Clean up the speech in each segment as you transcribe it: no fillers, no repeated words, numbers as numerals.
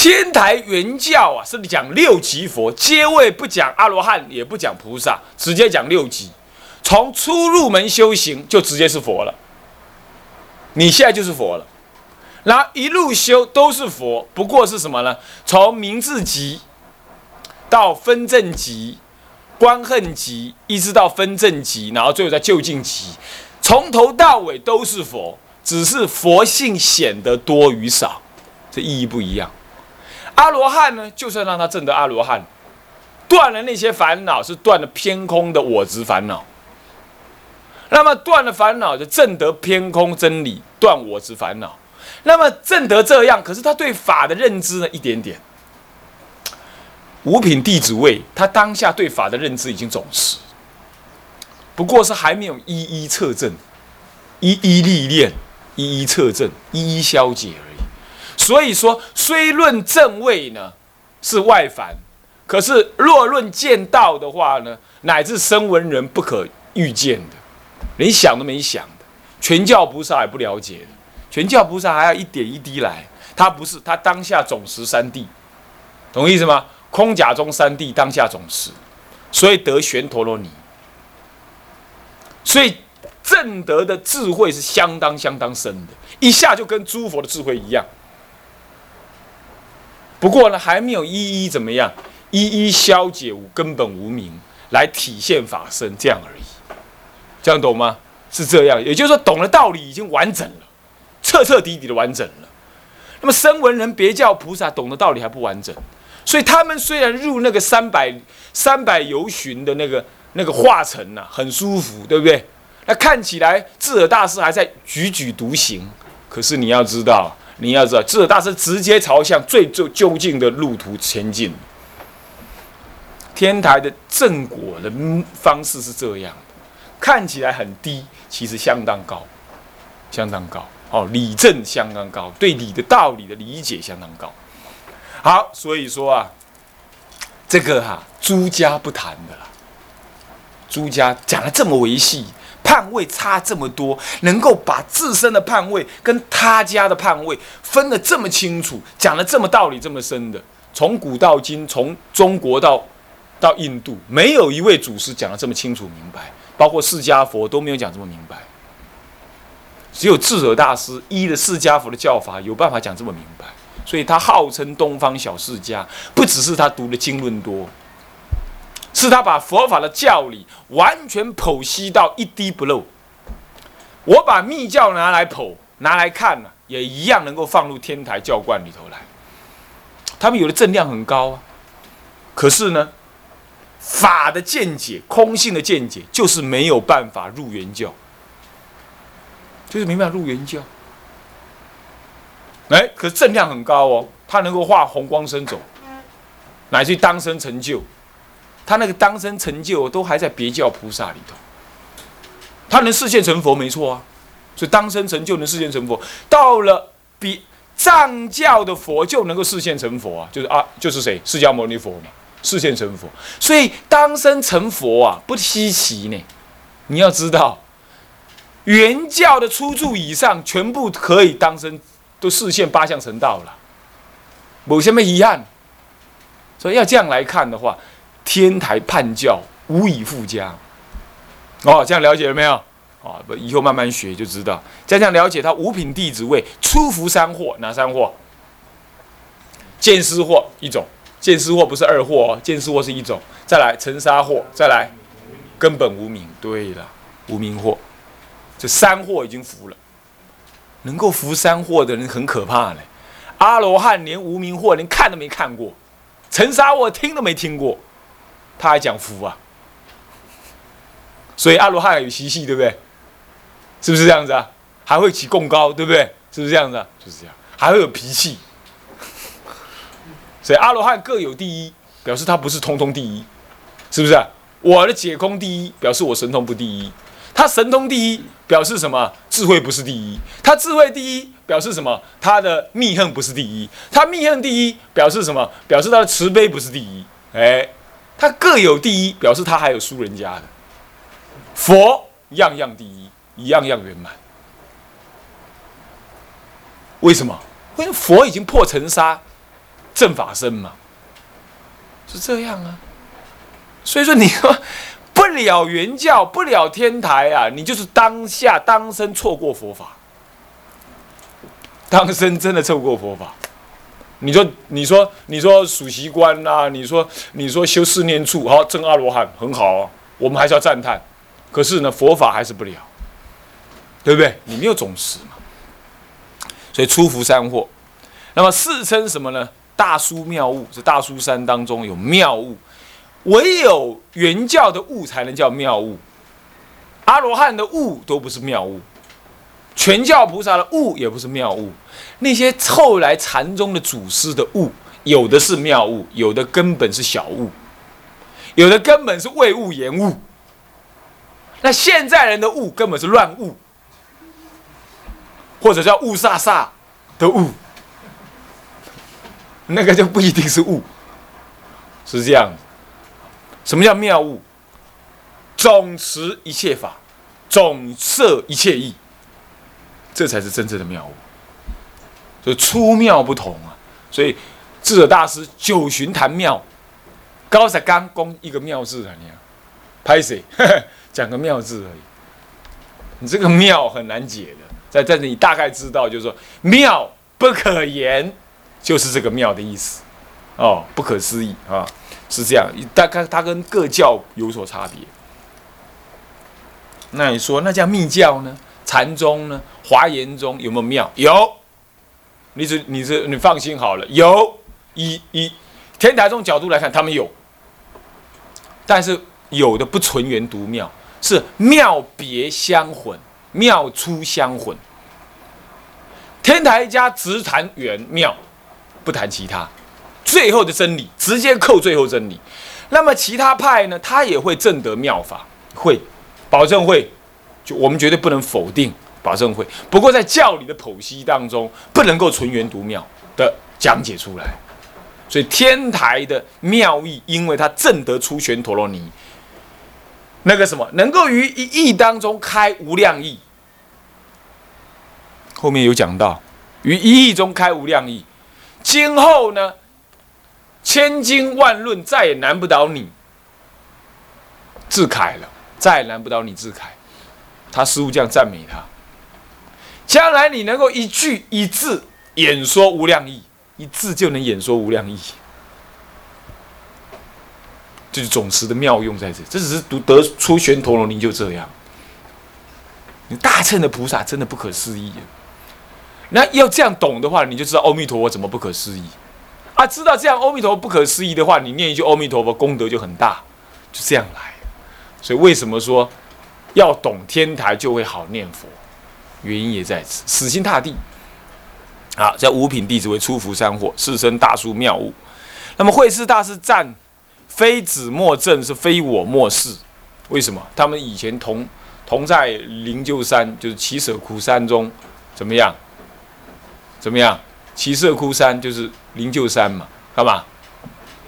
天台原教啊，是讲六级佛，阶位不讲阿罗汉，也不讲菩萨，直接讲六级。从出入门修行就直接是佛了，你现在就是佛了。然后一路修都是佛，不过是什么呢？从明智级到分正级、观恨级，一直到分正级，然后最后在究竟级，从头到尾都是佛，只是佛性显得多与少，这意义不一样。阿罗汉呢，就是让他证得阿罗汉，断了那些烦恼，是断了偏空的我执烦恼。那么断了烦恼，就证得偏空真理，断我执烦恼。那么证得这样，可是他对法的认知呢，一点点。五品弟子位，他当下对法的认知已经总实，不过是还没有一一测证，一一历练，一一测证，一一消解而已。所以说，虽论正位呢是外凡，可是若论见道的话呢，乃至声闻人不可预见的，连想都没想的，全教菩萨也不了解的，全教菩萨还要一点一滴来。他不是，他当下总实三谛，懂意思吗？空假中三谛当下总实，所以得玄陀罗尼。所以正德的智慧是相当相当深的，一下就跟诸佛的智慧一样。不过呢，还没有一一怎么样，一一消解根本无明，来体现法身，这样而已。这样懂吗？是这样，也就是说，懂的道理已经完整了，彻彻底底的完整了。那么声闻人、别教菩萨懂的道理还不完整，所以他们虽然入那个三百由旬的那个化城呐，很舒服，对不对？那看起来智者大师还在踽踽独行，可是你要知道。你要知道，智者大师直接朝向最究竟的路途前进。天台的正果的方式是这样的，看起来很低，其实相当高，相当高哦，理证相当高，对理的道理的理解相当高。好，所以说啊，这个哈、朱家不谈的啦，朱家讲得这么维系。判位差这么多，能够把自身的判位跟他家的判位分得这么清楚，讲得这么道理这么深的，从古到今，从中国到印度，没有一位祖师讲得这么清楚明白，包括释迦佛都没有讲这么明白，只有智者大师依了释迦佛的教法，有办法讲这么明白，所以他号称东方小释迦，不只是他读的经论多。是他把佛法的教理完全剖析到一滴不漏。我把密教拿来剖，拿来看呢、也一样能够放入天台教观里头来。他们有的正量很高啊，可是呢，法的见解、空性的见解，就是没有办法入原教，就是没办法入原教。可是正量很高哦，他能够化红光身走，乃至当生成就。他那个当生成就都还在别教菩萨里头，他能示现成佛没错啊，所以当生成就能示现成佛，到了比藏教的佛就能够示现成佛啊，就是谁？释迦牟尼佛嘛，示现成佛，所以当生成佛啊不稀奇呢。你要知道，原教的初住以上全部可以当生都示现八相成道了，没什么遗憾。所以要这样来看的话。天台判教无以复加，哦，这样了解了没有？哦，以后慢慢学就知道。再这样了解他五品弟子位，初服三惑，哪三惑？见思惑一种，见思惑不是二惑哦，见思惑是一种。再来尘沙惑，再来根本无明。对了，无明惑，这三惑已经服了。能够服三惑的人很可怕嘞，阿罗汉连无明惑连看都没看过，尘沙惑听都没听过。他还讲福啊，所以阿罗汉有习气，对不对？是不是这样子啊？还会起贡高，对不对？是不是这样子啊？就是这样，还会有脾气。所以阿罗汉各有第一，表示他不是通通第一，是不是、啊？我的解空第一，表示我神通不第一；他神通第一，表示什么？智慧不是第一；他智慧第一，表示什么？他的密恨不是第一；他密恨第一，表示什么？表示他的慈悲不是第一。哎。他各有第一，表示他还有输人家的。佛样样第一，一样样圆满。为什么？因为佛已经破尘沙，正法身嘛，是这样啊。所以说你说不了原教，不了天台啊，你就是当下当生错过佛法，当生真的错过佛法。你说属习观啊，你说修四念处，好证阿罗汉很好啊，我们还是要赞叹。可是呢，佛法还是不了，对不对？你没有总持嘛。所以出伏三惑，那么世称什么呢？大殊妙悟，这大殊山当中有妙悟，唯有原教的悟才能叫妙悟，阿罗汉的悟都不是妙悟。全教菩萨的悟也不是妙悟，那些后来禅宗的祖师的悟，有的是妙悟，有的根本是小悟，有的根本是为悟言悟。那现在人的悟根本是乱悟，或者叫悟煞煞的悟，那个就不一定是悟，是这样。什么叫妙悟？总持一切法，总摄一切义。这才是真正的妙悟，所以出妙不同啊。所以智者大师九旬谈妙，高才刚攻一个妙字啊，你拍谁讲个妙字而已。你这个妙很难解的，但是你大概知道，就是说妙不可言，就是这个妙的意思哦，不可思议啊，是这样。大概它跟各教有所差别。那你说，那叫密教呢？禅宗呢？华严宗有没有妙？有，你放心好了，有。以天台宗角度来看，他们有，但是有的不纯元独妙，是妙别相混，妙出相混。天台家只谈圆妙，不谈其他，最后的真理直接扣最后真理。那么其他派呢？他也会证得妙法，会，保证会。我们绝对不能否定保证会，不过在教理的剖析当中，不能够纯元独妙的讲解出来。所以天台的妙义，因为它证得出玄陀罗尼，那个什么能够于一义当中开无量义，后面有讲到于一义中开无量义，今后呢千经万论再也难不倒你自凯了，再也难不倒你自凯。他师父这样赞美他，将来你能够一句一字演说无量义，一字就能演说无量义，就是总持的妙用在这。这只是得出玄陀罗尼就这样。你大乘的菩萨真的不可思议。那要这样懂的话，你就知道阿弥陀佛怎么不可思议啊！知道这样阿弥陀佛不可思议的话，你念一句阿弥陀佛，功德就很大，就这样来。所以为什么说？要懂天台就会好念佛，原因也在此，死心塌地啊！在五品弟子为出伏三惑，世称大殊妙悟。那么慧思大师赞非子莫证，是非我莫是。为什么？他们以前同在灵鹫山，就是奇舍窟山中，怎么样？奇舍窟山就是灵鹫山嘛，干嘛？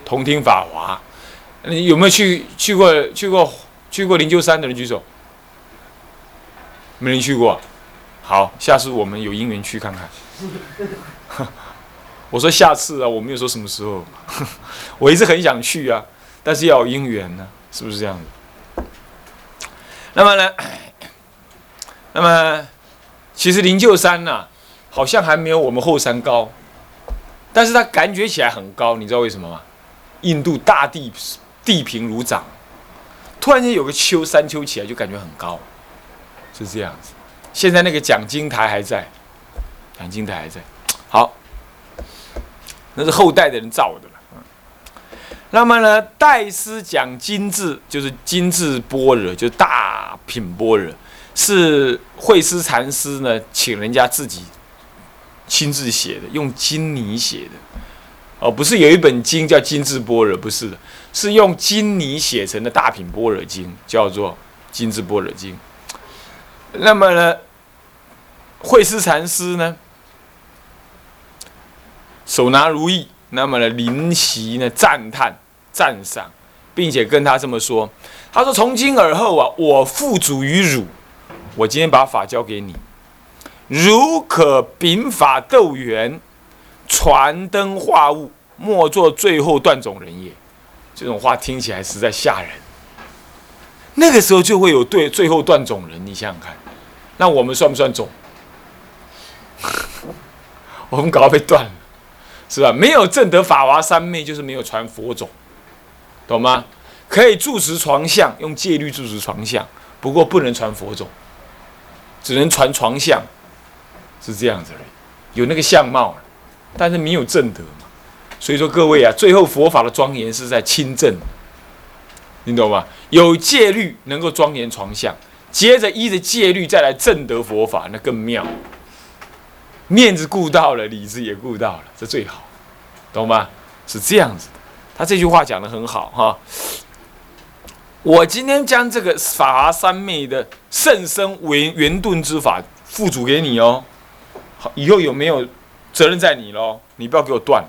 同听法华。你有没有去过灵鹫山的人举手？没人去过、啊，好，下次我们有因缘去看看。我说下次啊，我没有说什么时候，我一直很想去啊，但是要有因缘呢，是不是这样子？那么呢，其实灵鹫山呐、啊，好像还没有我们后山高，但是它感觉起来很高，你知道为什么吗？印度大地地平如掌，突然间有个山丘起来，就感觉很高。是这样子，现在那个讲经台还在，好，那是后代的人造的了。那么呢，代师讲金智，就是金智般若，就是大品般若，是慧思禅师呢请人家自己亲自写的，用金泥写的。哦，不是有一本经叫金智般若，不是的，是用金泥写成的大品般若经，叫做金智般若经。那么呢，慧思禅师呢，手拿如意，那么呢，临席呢赞叹赞赏，并且跟他这么说：“他说从今而后啊，我付嘱于汝，我今天把法交给你，如可秉法斗圆，传灯化物，莫做最后断种人也。这种话听起来实在吓人。那个时候就会有对最后断种人，你想想看，那我们算不算种？我们搞到被断了，是吧？没有证得法华三昧，就是没有传佛种，懂吗？可以住持床相，用戒律住持床相，不过不能传佛种，只能传床相，是这样子的。有那个相貌，但是没有正德嘛。所以说各位啊，最后佛法的庄严是在亲证，你懂吗？有戒律能够庄严床相，接着依着戒律再来正德佛法，那更妙。面子顾到了，里子也顾到了，这最好，懂吗？是这样子的。他这句话讲得很好哈。我今天将这个法华三昧的甚深圆顿之法付嘱给你哦。以后有没有责任在你咯，你不要给我断。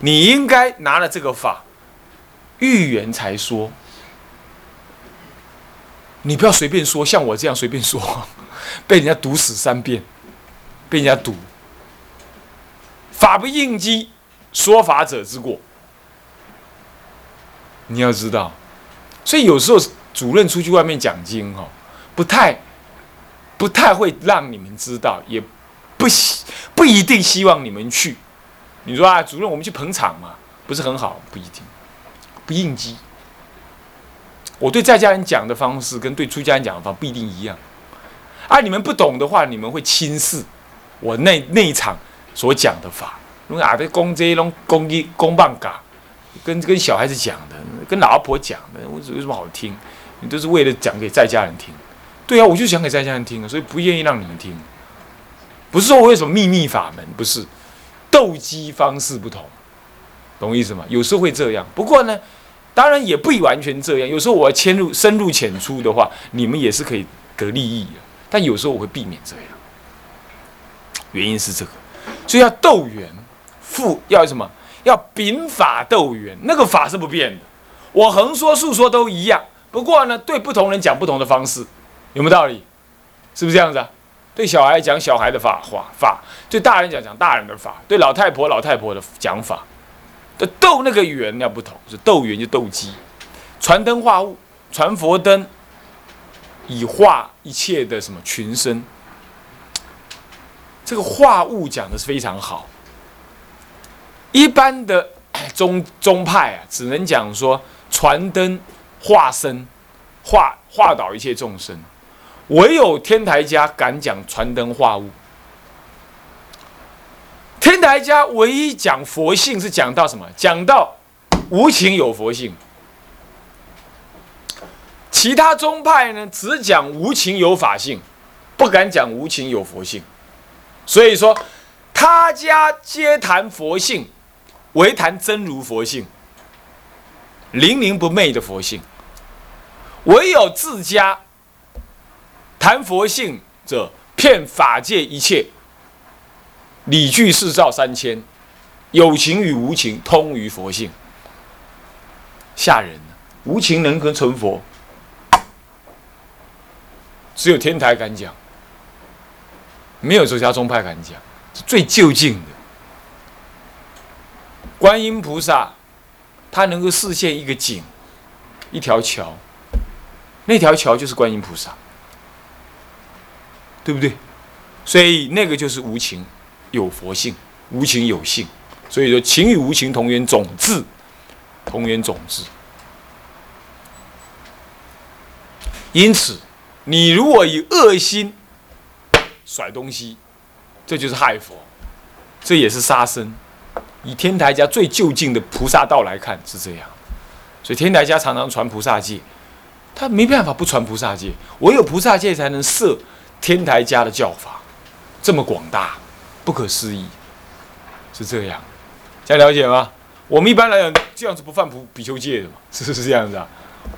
你应该拿了这个法，预言才说。你不要随便说，像我这样随便说，被人家毒死3遍，被人家毒。法不应机，说法者之过。你要知道，所以有时候主任出去外面讲经哦，不太会让你们知道，也不一定希望你们去。你说啊，主任，我们去捧场嘛，不是很好？不一定，不应机。我对在家人讲的方式跟对出家人讲的方式不一定一样。啊，你们不懂的话，你们会轻视我那一场所讲的法。因为啊，这公这拢公一公棒嘎，跟小孩子讲的，跟老婆讲的，有什么好听？你都是为了讲给在家人听。对啊，我就想给在家人听啊，所以不愿意让你们听。不是说我有什么秘密法门，不是，斗鸡方式不同，懂意思吗？有时候会这样，不过呢，当然也不完全这样。有时候我深入浅出的话，你们也是可以得利益的。但有时候我会避免这样，原因是这个，所以要斗圆，要什么？要秉法斗圆，那个法是不变的。我横说竖说都一样，不过呢，对不同人讲不同的方式，有没有道理？是不是这样子啊？对小孩讲小孩的法，对大人讲大人的法，对老太婆的讲法，斗那个圆要不同，是斗圆就斗鸡，传灯化物，传佛灯，以化一切的什么群生。这个化物讲的是非常好，一般的宗派啊，只能讲说传灯化身，化导一切众生。唯有天台家敢讲传灯化物，天台家唯一讲佛性是讲到什么？讲到无情有佛性。其他宗派呢，只讲无情有法性，不敢讲无情有佛性。所以说，他家皆谈佛性，唯谈真如佛性，灵灵不昧的佛性。唯有自家谈佛性者，骗法界一切，理具四照3000，有情与无情通于佛性，吓人啊！无情能跟成佛，只有天台敢讲，没有其他宗派敢讲，是最究竟的。观音菩萨他能够示现一个景，一条桥，那条桥就是观音菩萨。对不对？所以那个就是无情有佛性，无情有性。所以说，情与无情同源种子，同源种子。因此，你如果以恶心甩东西，这就是害佛，这也是杀生。以天台家最究竟的菩萨道来看是这样，所以天台家常常传菩萨戒，他没办法不传菩萨戒，唯有菩萨戒才能摄。天台家的教法这么广大，不可思议，是这样，这样了解吗？我们一般来讲这样子不犯比丘戒的嘛，是不是这样子啊？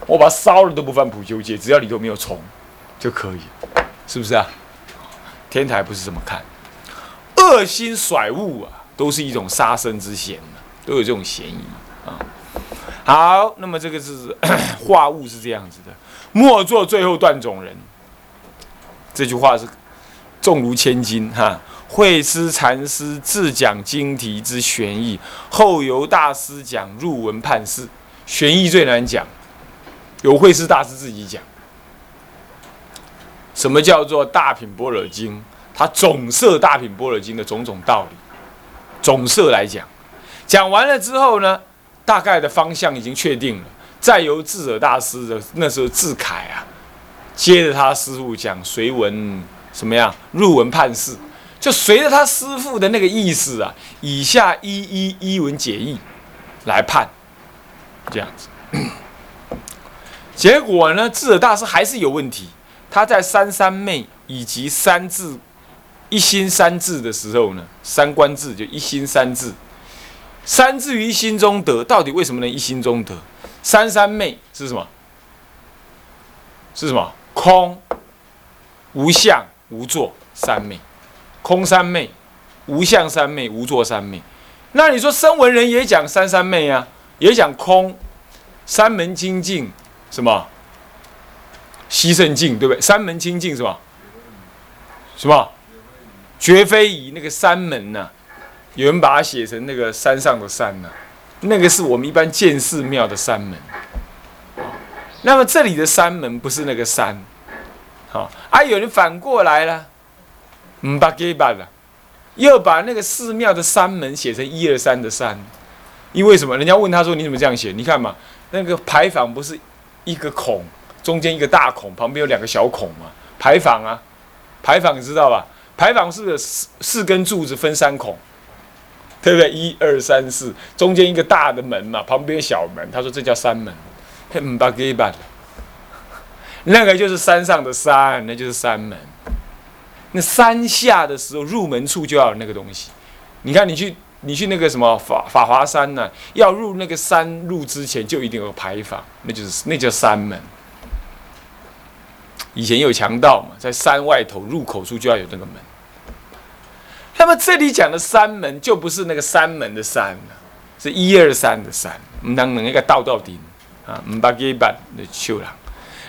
我把它烧了都不犯比丘戒，只要里头没有虫就可以，是不是啊？天台不是这么看，恶心甩物啊，都是一种杀生之嫌啊，都有这种嫌疑啊。好，那么这个是化物是这样子的，莫做最后断种人。这句话是重如千斤哈，慧思禅师自讲经题之玄义，后由大师讲入文判释。玄义最难讲，由慧思大师自己讲。什么叫做大品般若经？它总摄大品般若经的种种道理，总摄来讲。讲完了之后呢，大概的方向已经确定了。再由智者大师的那时候智凯啊，接着他师父讲随文什么样入文判释。就随着他师父的那个意思啊，以下一文解义来判，这样子。结果呢，智者大师还是有问题。他在三三昧以及三智一心三智的时候呢，三观智就一心三智，三智于一心中得，到底为什么能一心中得？三三昧是什么？是什么？空、无相、无作三昧。空三昧、无相三昧、无作三昧。那你说声闻人也讲三三昧啊，也讲空，三门清净什么？西胜净对不对？三门清净什么？什么？绝非宜那个三门呐、啊，有人把它写成那个山上的山呐、啊，那个是我们一般建寺庙的三门。那么这里的三门不是那个山，好啊，有人反过来了。唔把给把了，又把那个寺庙的山门写成一二三的山，因为什么？人家问他说：“你怎么这样写？”你看嘛，那个牌坊不是一个孔，中间一个大孔，旁边有两个小孔嘛？牌坊啊，牌坊你知道吧？牌坊是四根柱子分三孔，对不对？一二三四，中间一个大的门嘛，旁边小门。他说这叫山门，唔把给把了，那个就是山上的山，那就是山门。那山下的时候，入门处就要有那个东西。你看，你去那个什么法华山呢、啊？要入那个山路之前，就一定有牌坊，那叫山门。以前有强盗嘛，在山外头入口处就要有那个门。那么这里讲的山门，就不是那个山门的山了、啊，是一二三的山。唔当能一个道顶啊，唔把给板的丘了。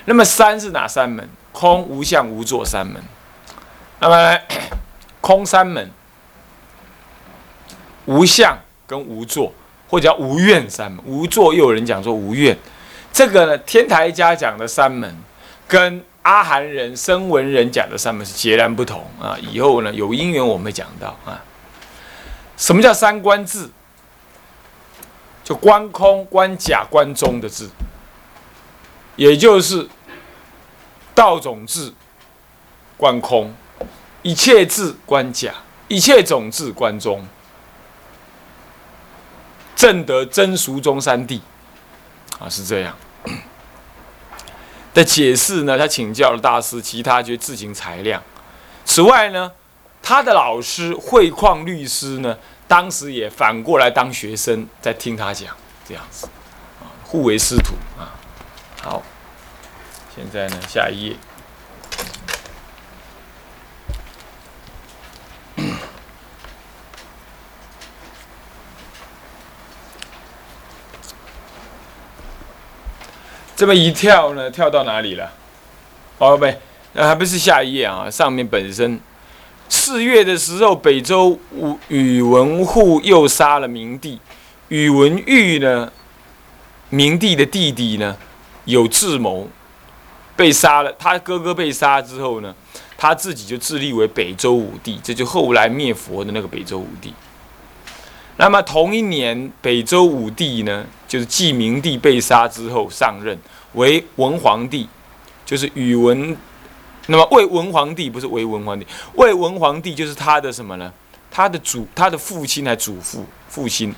那么山是哪三门？空、无相、无作三门。那么空三门、无相跟无作，或者叫无愿三门。无作又有人讲说无愿，这个呢，天台家讲的三门，跟阿含人、声闻人讲的三门是截然不同啊。以后呢，有因缘我们会讲到啊。什么叫三观智？就观空、观假、观中的智，也就是道种智观空。一切智观假，一切种智观中，正得真俗中三谛，啊，是这样的解释呢。他请教了大师其他觉自行裁量。此外呢，他的老师慧旷律师呢，当时也反过来当学生，在听他讲，这样子，互为师徒啊。好，现在呢，下一页。这么一跳呢，跳到哪里了？哦，不，还不是下一页啊。上面本身，4月的时候，北周宇文护又杀了明帝。宇文毓呢，明帝的弟弟呢，有智谋，被杀了。他哥哥被杀之后呢，他自己就自立为北周武帝，这就后来灭佛的那个北周武帝。那么同一年，北周武帝呢，就是继明帝被杀之后上任为文皇帝，就是宇文。那么魏文皇帝不是为文皇帝，魏文皇帝就是他的什么呢？他的父亲还祖父父亲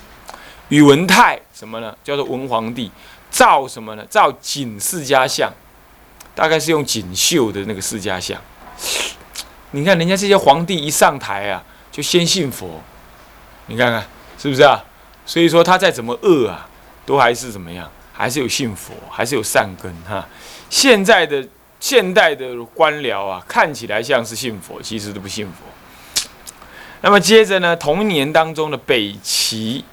宇文泰什么呢？叫做文皇帝。造什么呢？造锦释迦像，大概是用锦绣的那个释迦像。你看人家这些皇帝一上台啊，就先信佛，你看看。是不是啊？所以说他再怎么恶啊，都还是怎么样，还是有信佛，还是有善根哈。现代的官僚啊，看起来像是信佛，其实都不信佛。那么接着呢，同一年当中的北齐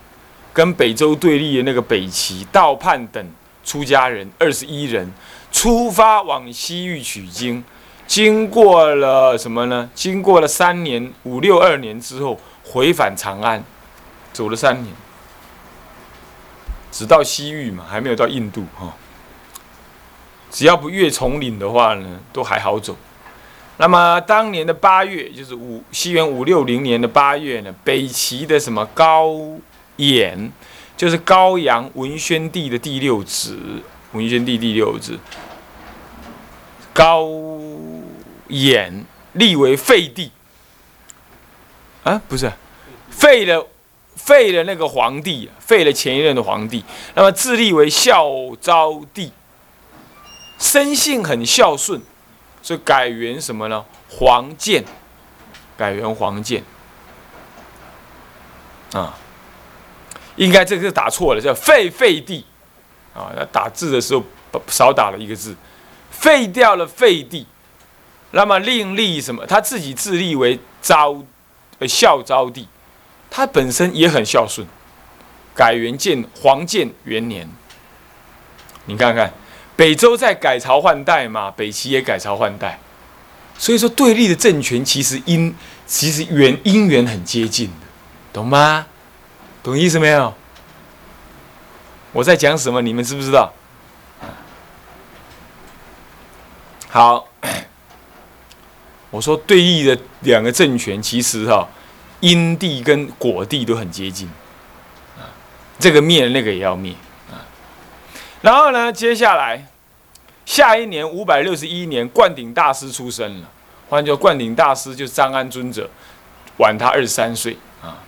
跟北周对立的那个北齐，道判等出家人21人出发往西域取经，经过了什么呢？经过了3年，562年之后回返长安，走了3年，直到西域嘛，还没有到印度哈。只要不越丛岭的话呢，都还好走。那么当年的8月，就是西元560年的8月呢，北齐的什么高演，就是高阳文宣帝的第6子，文宣帝第6子高演立为废帝。啊，不是，废了那个皇帝，废了前一任的皇帝，那么自立为孝昭帝，生性很孝顺，所以改元什么呢？黄建，改元黄建啊，应该这个打错了，叫废帝啊。打字的时候少打了一个字，废掉了废帝，那么另立什么？他自己自立为孝昭帝，他本身也很孝顺。改元建黄建元年，你看看。北周在改朝换代嘛，北齐也改朝换代，所以说对立的政权其实因缘很接近的，懂吗？懂意思没有？我在讲什么，你们知不知道？好，我说对立的两个政权其实哈，因地跟果地都很接近，这个灭那个也要灭。然后呢，接下来下一年561年，灌顶大师出生了。换句话说，灌顶大师就是张安尊者，晚他23岁啊，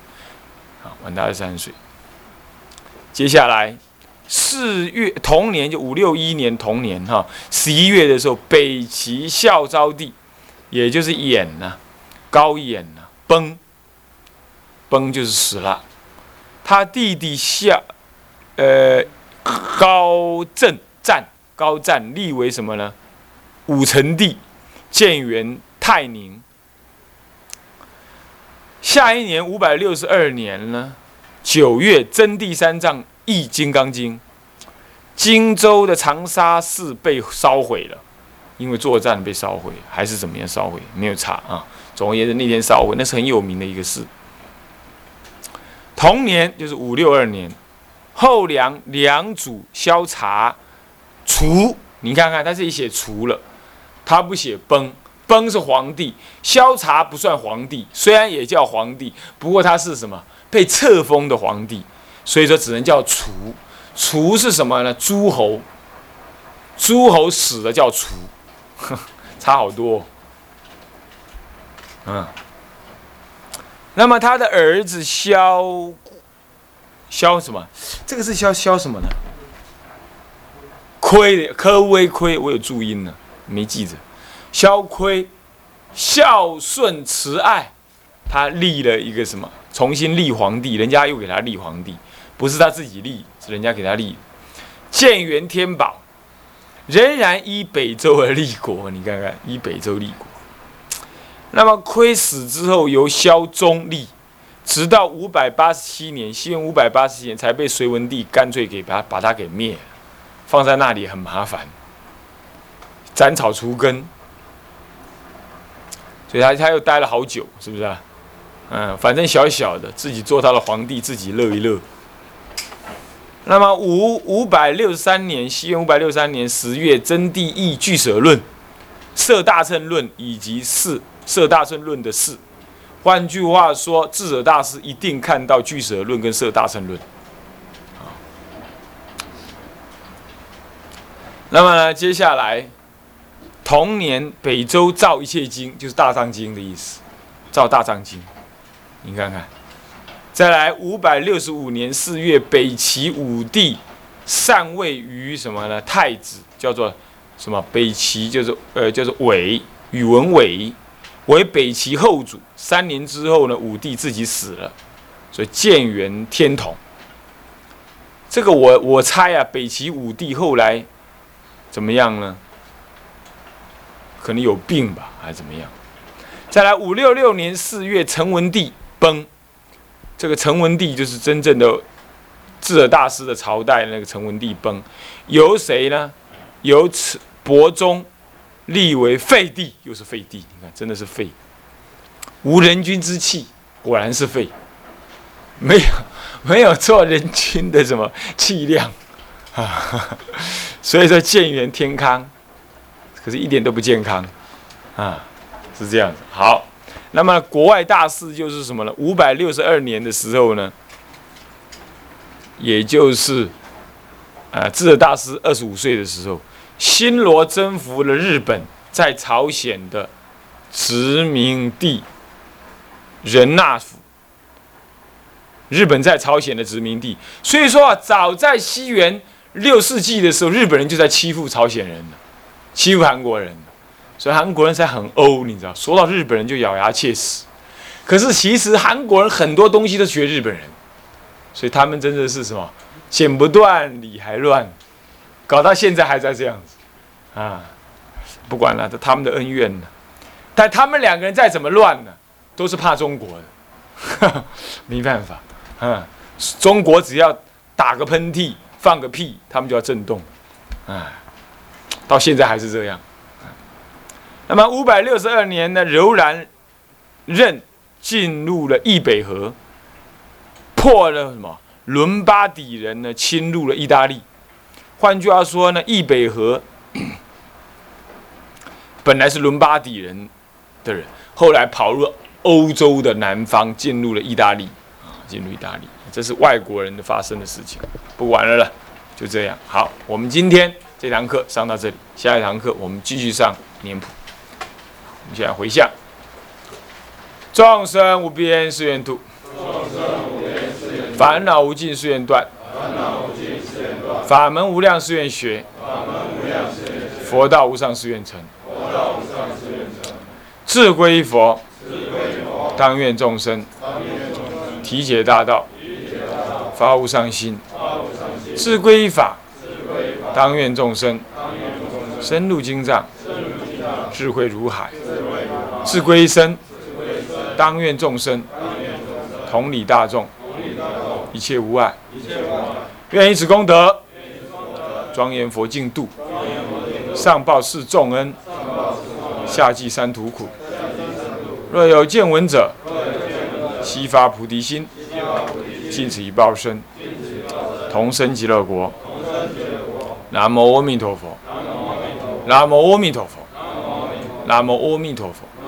晚他23岁。接下来4月同年，就561年同年哈，11月的时候，北齐孝昭帝，也就是演呐，高演呐，崩就是死了。他弟弟高湛立为什么呢？武成帝，建元泰宁。下一年562年呢，9月，真谛三藏译《金刚经》，荆州的长沙寺被烧毁了，因为作战被烧毁，还是怎么样烧毁，没有查啊。总而言之，那天烧毁，那是很有名的一个事。同年就是562年。后梁主萧察除，你看看他这里写除了，他不写崩，崩是皇帝，萧察不算皇帝，虽然也叫皇帝，不过他是什么？被册封的皇帝，所以说只能叫除。除是什么呢？诸侯死了叫除，差好多哦。嗯，那么他的儿子萧什么？这个是萧什么呢？柯威，我有注音呢，没记着。萧悝孝顺慈爱，他立了一个什么？重新立皇帝，人家又给他立皇帝，不是他自己立，是人家给他立。建元天宝，仍然依北周而立国，你看看，依北周立国。那么悝死之后，由萧宗立。直到587年，西元587年才被隋文帝干脆给把他给灭了，放在那里很麻烦，斩草除根，所以他又待了好久，是不是啊？嗯，反正小小的，自己做他的皇帝，自己乐一乐。那么563年，西元563年10月，真谛译《俱舍论》、《摄大乘论》以及《摄大乘论》的释。换句话说，智者大师一定看到《俱舍论》跟《摄大乘论》。那么呢，接下来同年，北周造一切经，就是《大藏经》的意思，造《大藏经》。你看看，再来565年4月，北齐武帝禅位于什么呢？太子，叫做什么？北齐就是就是伪，宇文伪。为北齐后主。3年之后呢，武帝自己死了，所以建元天统。这个我猜啊，北齐武帝后来怎么样呢？可能有病吧，还是怎么样？再来566年4月，成文帝崩。这个成文帝就是真正的智者大师的朝代，那个成文帝崩，由谁呢？由伯宗立为废帝，又是废帝。你看，真的是废，无人君之气，果然是废，没有做人君的什么气量啊。所以说建元天糠，可是一点都不健康啊，是这样子。好，那么国外大事就是什么呢？562年的时候呢，也就是智者大师25岁的时候，新罗征服了日本在朝鲜的殖民地仁那府。日本在朝鲜的殖民地，所以说啊，早在西元6世纪的时候，日本人就在欺负朝鲜人了，欺负韩国人了，所以韩国人才很欧，你知道？说到日本人就咬牙切齿。可是其实韩国人很多东西都学日本人，所以他们真的是什么？剪不断，理还乱，搞到现在还在这样子啊！不管了，他们的恩怨呢？但他们两个人再怎么乱呢，都是怕中国的，没办法啊！中国只要打个喷嚏、放个屁，他们就要震动啊！到现在还是这样。那么562年呢，柔然任进入了易北河，破了什么？伦巴底人呢侵入了意大利，换句话说呢，易北河本来是伦巴底人的人，后来跑入欧洲的南方，进入了意大利啊，进入意大利，这是外国人的发生的事情，不管了啦，就这样。好，我们今天这堂课上到这里，下一堂课我们继续上年谱。我们现在回向：众生无边誓愿度，烦恼无尽誓愿断，法门无量誓愿学，佛道无上誓愿成。智归佛，当愿众生体解大道，发无上心；智归法，当愿众生深入经藏，智慧如海；智归身，当愿众生同理大众，一切无碍。愿以此功德，庄严佛净土，上报四重恩，下济三途苦。若有见闻者，悉发菩提心，尽此一报身，同生极乐国。南无阿弥陀佛，南无阿弥陀佛，南无阿弥陀佛。